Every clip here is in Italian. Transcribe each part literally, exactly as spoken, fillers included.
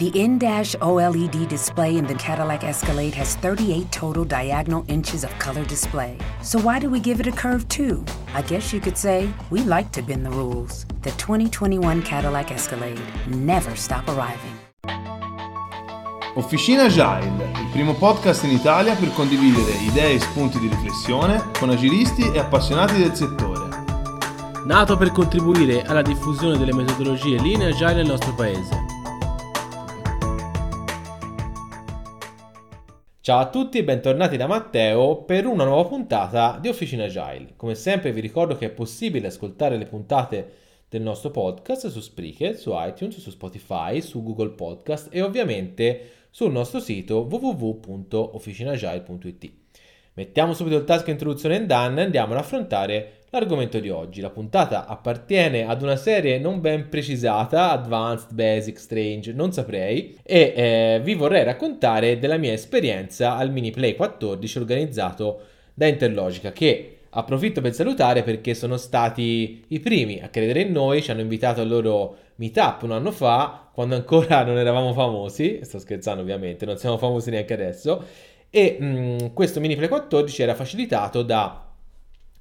The in-dash OLED display in the Cadillac Escalade has thirty-eight total diagonal inches of color display. So why do we give it a curve too? I guess you could say we like to bend the rules. The twenty twenty-one Cadillac Escalade, never stop arriving. Officina Agile, il primo podcast in Italia per condividere idee e spunti di riflessione con agilisti e appassionati del settore. Nato per contribuire alla diffusione delle metodologie lean agile nel nostro paese. Ciao a tutti e bentornati da Matteo per una nuova puntata di Officina Agile. Come sempre vi ricordo che è possibile ascoltare le puntate del nostro podcast su Spreaker, su iTunes, su Spotify, su Google Podcast e ovviamente sul nostro sito w w w punto officina agile punto i t. Mettiamo subito il task introduzione and done e andiamo ad affrontare l'argomento di oggi. La puntata appartiene ad una serie non ben precisata, Advanced, Basic, Strange, non saprei, e eh, vi vorrei raccontare della mia esperienza al Miniplay quattordici organizzato da Interlogica, che approfitto per salutare perché sono stati i primi a credere in noi, ci hanno invitato al loro meetup un anno fa, quando ancora non eravamo famosi, sto scherzando ovviamente, non siamo famosi neanche adesso, e mh, questo Miniplay quattordici era facilitato da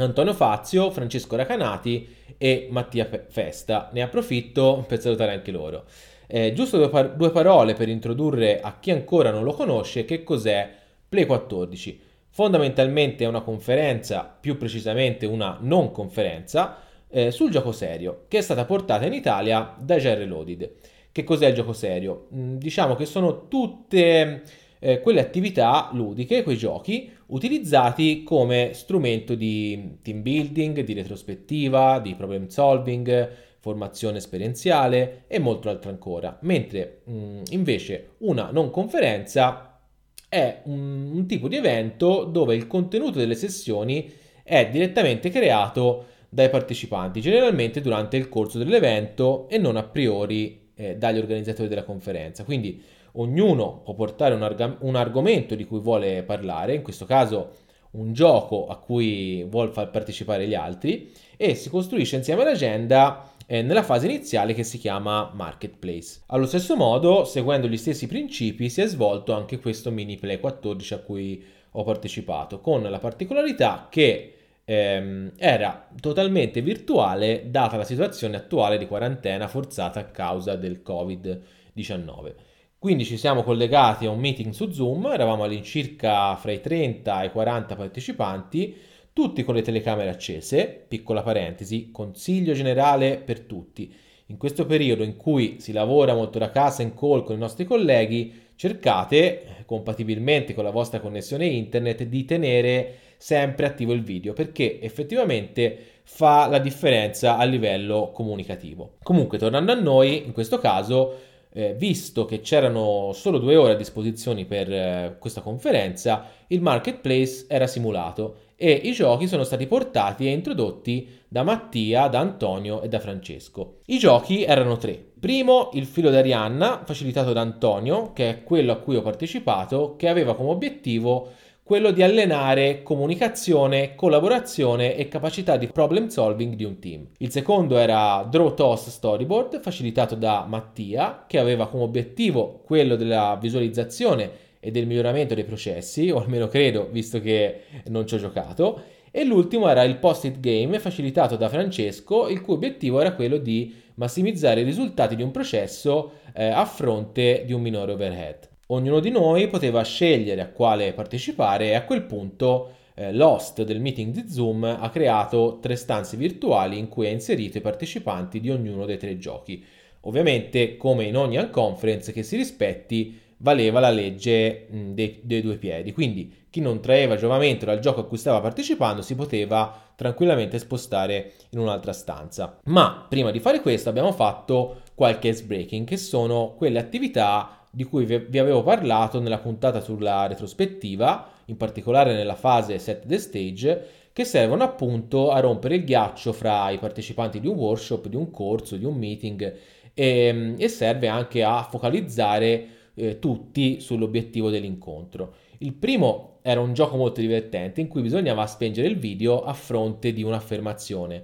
Antonio Fazio, Francesco Racanati e Mattia Festa. Ne approfitto per salutare anche loro. Eh, giusto due, par- due parole per introdurre a chi ancora non lo conosce che cos'è Play quattordici. Fondamentalmente è una conferenza, più precisamente una non conferenza, eh, sul gioco serio, che è stata portata in Italia da Jerry Laudide. Che cos'è il gioco serio? Mm, diciamo che sono tutte... Eh, quelle attività ludiche, quei giochi utilizzati come strumento di team building, di retrospettiva, di problem solving, formazione esperienziale e molto altro ancora, mentre mh, invece una non conferenza è un, un tipo di evento dove il contenuto delle sessioni è direttamente creato dai partecipanti, generalmente durante il corso dell'evento e non a priori eh, dagli organizzatori della conferenza. Quindi ognuno può portare un, arg- un argomento di cui vuole parlare, in questo caso un gioco a cui vuol far partecipare gli altri, e si costruisce insieme l'agenda eh, nella fase iniziale che si chiama Marketplace. Allo stesso modo, seguendo gli stessi principi, si è svolto anche questo Miniplay quattordici a cui ho partecipato, con la particolarità che ehm, era totalmente virtuale data la situazione attuale di quarantena forzata a causa del covid diciannove. Quindi ci siamo collegati a un meeting su Zoom, eravamo all'incirca fra i trenta e i quaranta partecipanti, tutti con le telecamere accese. Piccola parentesi, consiglio generale per tutti: in questo periodo in cui si lavora molto da casa in call con i nostri colleghi, cercate, compatibilmente con la vostra connessione internet, di tenere sempre attivo il video, perché effettivamente fa la differenza a livello comunicativo. Comunque, tornando a noi, in questo caso... Eh, visto che c'erano solo due ore a disposizione per eh, questa conferenza, il marketplace era simulato e i giochi sono stati portati e introdotti da Mattia, da Antonio e da Francesco. I giochi erano tre. Primo, il filo d'Arianna, facilitato da Antonio, che è quello a cui ho partecipato, che aveva come obiettivo quello di allenare comunicazione, collaborazione e capacità di problem solving di un team. Il secondo era Draw Toast Storyboard, facilitato da Mattia, che aveva come obiettivo quello della visualizzazione e del miglioramento dei processi, o almeno credo, visto che non ci ho giocato. E l'ultimo era il Post-it Game, facilitato da Francesco, il cui obiettivo era quello di massimizzare i risultati di un processo eh, a fronte di un minore overhead. Ognuno di noi poteva scegliere a quale partecipare e a quel punto eh, l'host del meeting di Zoom ha creato tre stanze virtuali in cui ha inserito i partecipanti di ognuno dei tre giochi. Ovviamente, come in ogni conference che si rispetti, valeva la legge mh, dei, dei due piedi, quindi chi non traeva giovamento dal gioco a cui stava partecipando si poteva tranquillamente spostare in un'altra stanza. Ma prima di fare questo abbiamo fatto qualche ice breaking, che sono quelle attività di cui vi avevo parlato nella puntata sulla retrospettiva, in particolare nella fase set the stage, che servono appunto a rompere il ghiaccio fra i partecipanti di un workshop, di un corso, di un meeting, e, e serve anche a focalizzare eh, tutti sull'obiettivo dell'incontro. Il primo era un gioco molto divertente in cui bisognava spengere il video a fronte di un'affermazione.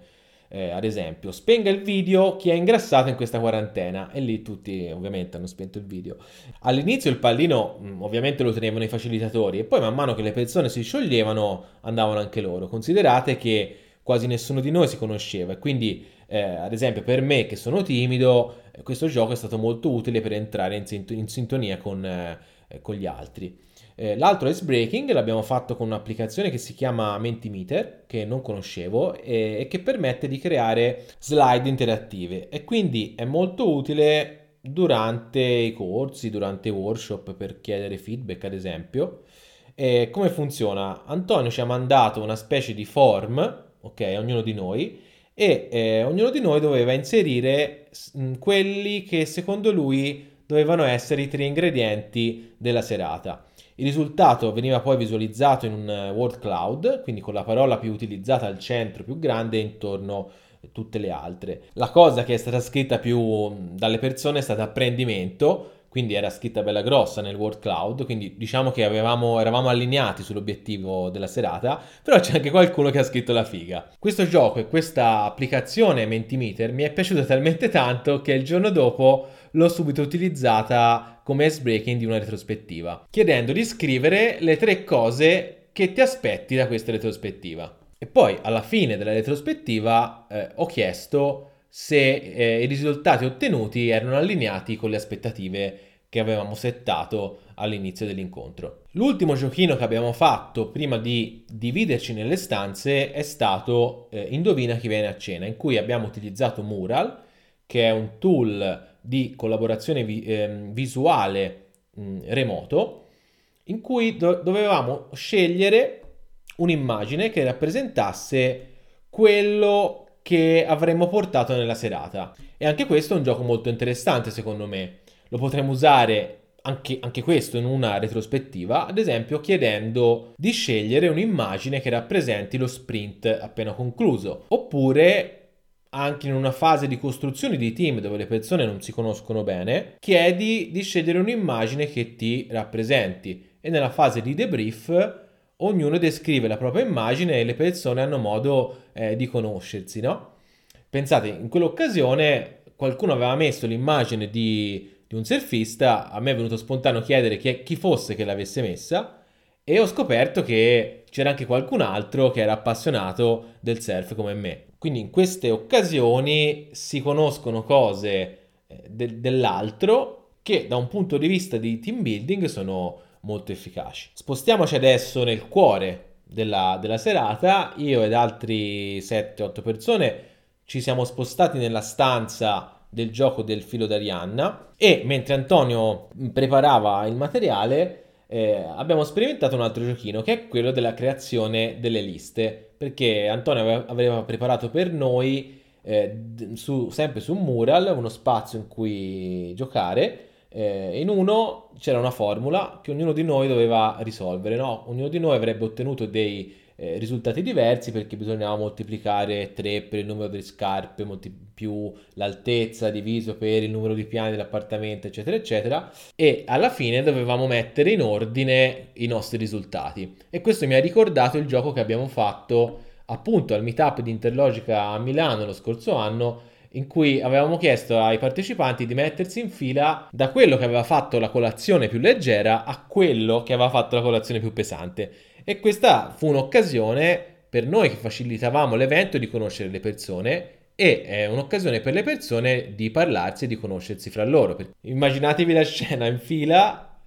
eh, ad esempio, spenga il video chi è ingrassato in questa quarantena, e lì tutti ovviamente hanno spento il video. All'inizio il pallino mh, ovviamente lo tenevano i facilitatori, e poi man mano che le persone si scioglievano andavano anche loro. Considerate che quasi nessuno di noi si conosceva, e quindi eh, ad esempio per me che sono timido questo gioco è stato molto utile per entrare in, sint- in sintonia con, eh, con gli altri. Eh, l'altro ice breaking l'abbiamo fatto con un'applicazione che si chiama Mentimeter, che non conoscevo, e, e che permette di creare slide interattive, e quindi è molto utile durante i corsi, durante i workshop, per chiedere feedback ad esempio. Eh, come funziona? Antonio ci ha mandato una specie di form, ok, ognuno di noi, e eh, ognuno di noi doveva inserire mh, quelli che secondo lui dovevano essere i tre ingredienti della serata. Il risultato veniva poi visualizzato in un word cloud, quindi con la parola più utilizzata al centro, più grande, e intorno tutte le altre. La cosa che è stata scritta più dalle persone è stata apprendimento, quindi era scritta bella grossa nel word cloud, quindi diciamo che avevamo, eravamo allineati sull'obiettivo della serata, però c'è anche qualcuno che ha scritto la figa. Questo gioco e questa applicazione Mentimeter mi è piaciuta talmente tanto che il giorno dopo l'ho subito utilizzata come icebreaking di una retrospettiva, chiedendo di scrivere le tre cose che ti aspetti da questa retrospettiva. E poi alla fine della retrospettiva eh, ho chiesto se eh, i risultati ottenuti erano allineati con le aspettative che avevamo settato all'inizio dell'incontro. L'ultimo giochino che abbiamo fatto prima di dividerci nelle stanze è stato eh, Indovina chi viene a cena, in cui abbiamo utilizzato Mural, che è un tool di collaborazione vi, eh, visuale mh, remoto, in cui do- dovevamo scegliere un'immagine che rappresentasse quello che avremmo portato nella serata. E anche questo è un gioco molto interessante, secondo me. Lo potremmo usare anche, anche questo in una retrospettiva, ad esempio chiedendo di scegliere un'immagine che rappresenti lo sprint appena concluso, oppure anche in una fase di costruzione di team dove le persone non si conoscono bene, chiedi di scegliere un'immagine che ti rappresenti, e nella fase di debrief ognuno descrive la propria immagine e le persone hanno modo eh, di conoscersi, no? Pensate, in quell'occasione qualcuno aveva messo l'immagine di, di un surfista, a me è venuto spontaneo chiedere chi, chi fosse che l'avesse messa, e ho scoperto che c'era anche qualcun altro che era appassionato del surf come me. Quindi in queste occasioni si conoscono cose de- dell'altro che da un punto di vista di team building sono molto efficaci. Spostiamoci adesso nel cuore della, della serata. Io ed altri sette otto persone ci siamo spostati nella stanza del gioco del filo d'Arianna, e mentre Antonio preparava il materiale eh, abbiamo sperimentato un altro giochino, che è quello della creazione delle liste, perché Antonio aveva preparato per noi, eh, su, sempre su Mural, uno spazio in cui giocare. Eh, in uno c'era una formula che ognuno di noi doveva risolvere, no? Ognuno di noi avrebbe ottenuto dei eh, risultati diversi, perché bisognava moltiplicare tre per il numero delle scarpe, molti- più l'altezza, diviso per il numero di piani dell'appartamento, eccetera, eccetera. E alla fine dovevamo mettere in ordine i nostri risultati. E questo mi ha ricordato il gioco che abbiamo fatto appunto al meetup di Interlogica a Milano lo scorso anno, in cui avevamo chiesto ai partecipanti di mettersi in fila da quello che aveva fatto la colazione più leggera a quello che aveva fatto la colazione più pesante. E questa fu un'occasione per noi che facilitavamo l'evento di conoscere le persone, e è un'occasione per le persone di parlarsi e di conoscersi fra loro. Immaginatevi la scena in fila,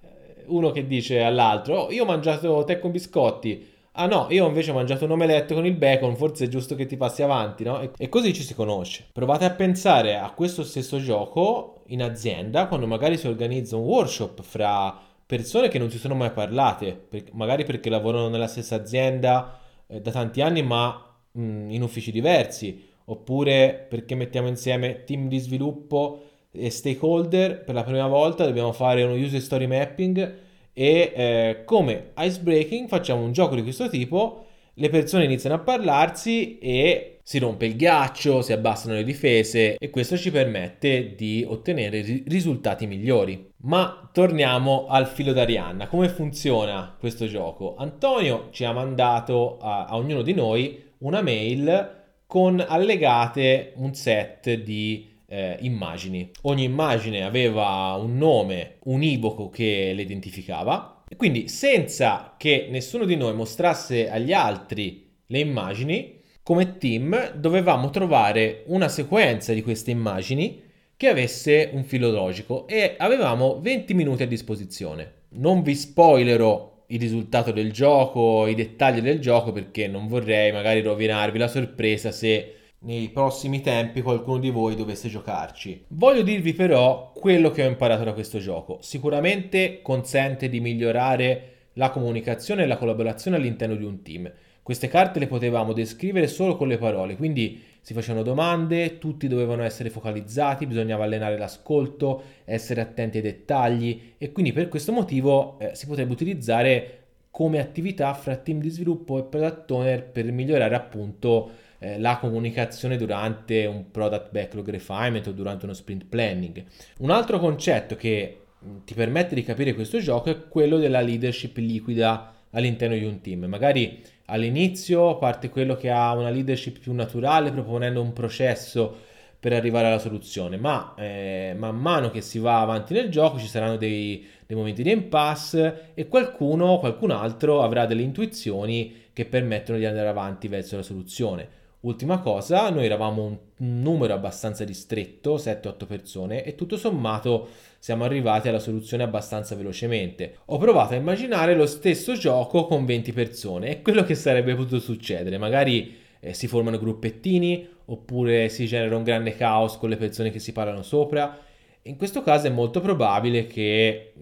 uno che dice all'altro: oh, io ho mangiato tè con biscotti, ah no, io invece ho mangiato un omelette con il bacon, forse è giusto che ti passi avanti, no? E, e così ci si conosce. Provate a pensare a questo stesso gioco in azienda, quando magari si organizza un workshop fra persone che non si sono mai parlate, per, magari perché lavorano nella stessa azienda eh, da tanti anni, ma mh, in uffici diversi, oppure perché mettiamo insieme team di sviluppo e stakeholder per la prima volta, dobbiamo fare uno user story mapping. E eh, come ice breaking facciamo un gioco di questo tipo, le persone iniziano a parlarsi e si rompe il ghiaccio, si abbassano le difese, e questo ci permette di ottenere ri- risultati migliori. Ma torniamo al filo d'Arianna. Come funziona questo gioco? Antonio ci ha mandato a, a ognuno di noi una mail con allegate un set di Eh, immagini. Ogni immagine aveva un nome univoco che le identificava, e quindi senza che nessuno di noi mostrasse agli altri le immagini, come team dovevamo trovare una sequenza di queste immagini che avesse un filo logico, e avevamo venti minuti a disposizione. Non vi spoilerò il risultato del gioco, i dettagli del gioco, perché non vorrei magari rovinarvi la sorpresa se nei prossimi tempi qualcuno di voi dovesse giocarci. Voglio dirvi però quello che ho imparato da questo gioco. Sicuramente consente di migliorare la comunicazione e la collaborazione all'interno di un team. Queste carte le potevamo descrivere solo con le parole, quindi si facevano domande, tutti dovevano essere focalizzati, bisognava allenare l'ascolto, essere attenti ai dettagli, e quindi per questo motivo eh, si potrebbe utilizzare come attività fra team di sviluppo e product owner per migliorare appunto la comunicazione durante un product backlog refinement o durante uno sprint planning. Un altro concetto che ti permette di capire questo gioco è quello della leadership liquida all'interno di un team. Magari all'inizio parte quello che ha una leadership più naturale, proponendo un processo per arrivare alla soluzione, ma eh, man mano che si va avanti nel gioco ci saranno dei, dei momenti di impasse, e qualcuno, qualcun altro avrà delle intuizioni che permettono di andare avanti verso la soluzione. Ultima cosa, noi eravamo un numero abbastanza ristretto, sette otto persone, e tutto sommato siamo arrivati alla soluzione abbastanza velocemente. Ho provato a immaginare lo stesso gioco con venti persone, e quello che sarebbe potuto succedere. Magari eh, si formano gruppettini, oppure si genera un grande caos con le persone che si parlano sopra. In questo caso è molto probabile che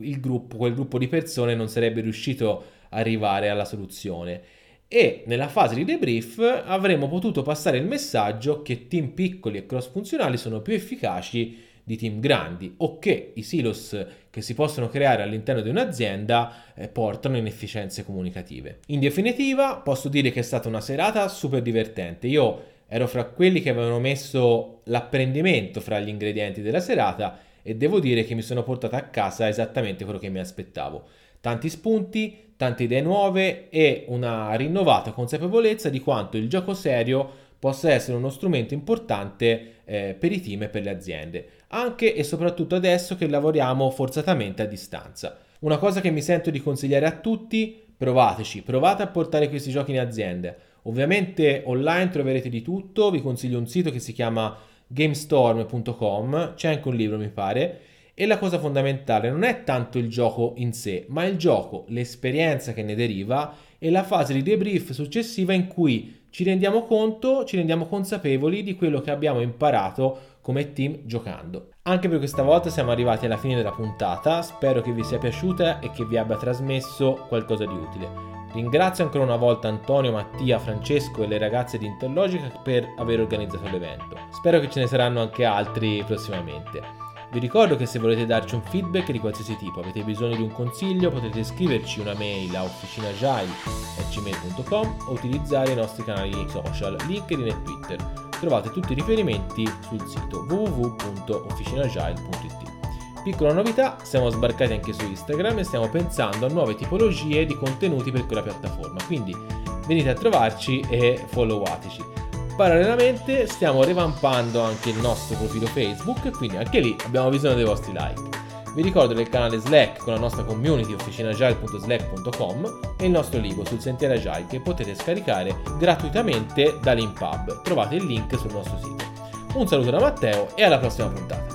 il gruppo, quel gruppo di persone non sarebbe riuscito ad arrivare alla soluzione. E nella fase di debrief avremmo potuto passare il messaggio che team piccoli e cross funzionali sono più efficaci di team grandi, o che i silos che si possono creare all'interno di un'azienda eh, portano inefficienze comunicative. In definitiva, posso dire che è stata una serata super divertente. Io ero fra quelli che avevano messo l'apprendimento fra gli ingredienti della serata, e devo dire che mi sono portato a casa esattamente quello che mi aspettavo. Tanti spunti, tante idee nuove e una rinnovata consapevolezza di quanto il gioco serio possa essere uno strumento importante eh, per i team e per le aziende, anche e soprattutto adesso che lavoriamo forzatamente a distanza. Una cosa che mi sento di consigliare a tutti: provateci, provate a portare questi giochi in azienda. Ovviamente online troverete di tutto, vi consiglio un sito che si chiama gamestorm punto com, c'è anche un libro mi pare, e la cosa fondamentale non è tanto il gioco in sé, ma il gioco, l'esperienza che ne deriva e la fase di debrief successiva in cui ci rendiamo conto, ci rendiamo consapevoli di quello che abbiamo imparato come team giocando. Anche per questa volta siamo arrivati alla fine della puntata, spero che vi sia piaciuta e che vi abbia trasmesso qualcosa di utile. Ringrazio ancora una volta Antonio, Mattia, Francesco e le ragazze di Interlogica per aver organizzato l'evento. Spero che ce ne saranno anche altri prossimamente. Vi ricordo che se volete darci un feedback di qualsiasi tipo, avete bisogno di un consiglio, potete scriverci una mail a officina agile punto slack punto com o utilizzare i nostri canali social, LinkedIn e Twitter. Trovate tutti i riferimenti sul sito w w w punto officina agile punto i t. Piccola novità, siamo sbarcati anche su Instagram e stiamo pensando a nuove tipologie di contenuti per quella piattaforma, quindi venite a trovarci e followateci. Parallelamente stiamo revampando anche il nostro profilo Facebook, quindi anche lì abbiamo bisogno dei vostri like. Vi ricordo del canale Slack con la nostra community officina agile punto slack punto com e il nostro libro sul sentiero agile che potete scaricare gratuitamente da Leanpub. Trovate il link sul nostro sito. Un saluto da Matteo e alla prossima puntata.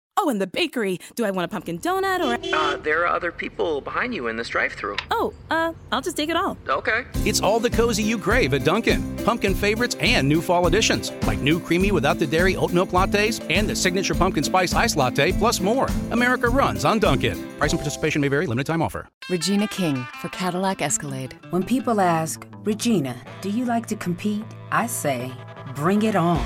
Oh, and the bakery. Do I want a pumpkin donut or a... Uh, there are other people behind you in this drive-thru. Oh, uh, I'll just take it all. Okay. It's all the cozy you crave at Dunkin'. Pumpkin favorites and new fall additions, like new creamy without the dairy oat milk lattes and the signature pumpkin spice iced latte, plus more. America runs on Dunkin'. Price and participation may vary. Limited time offer. Regina King for Cadillac Escalade. When people ask, Regina, do you like to compete? I say, bring it on.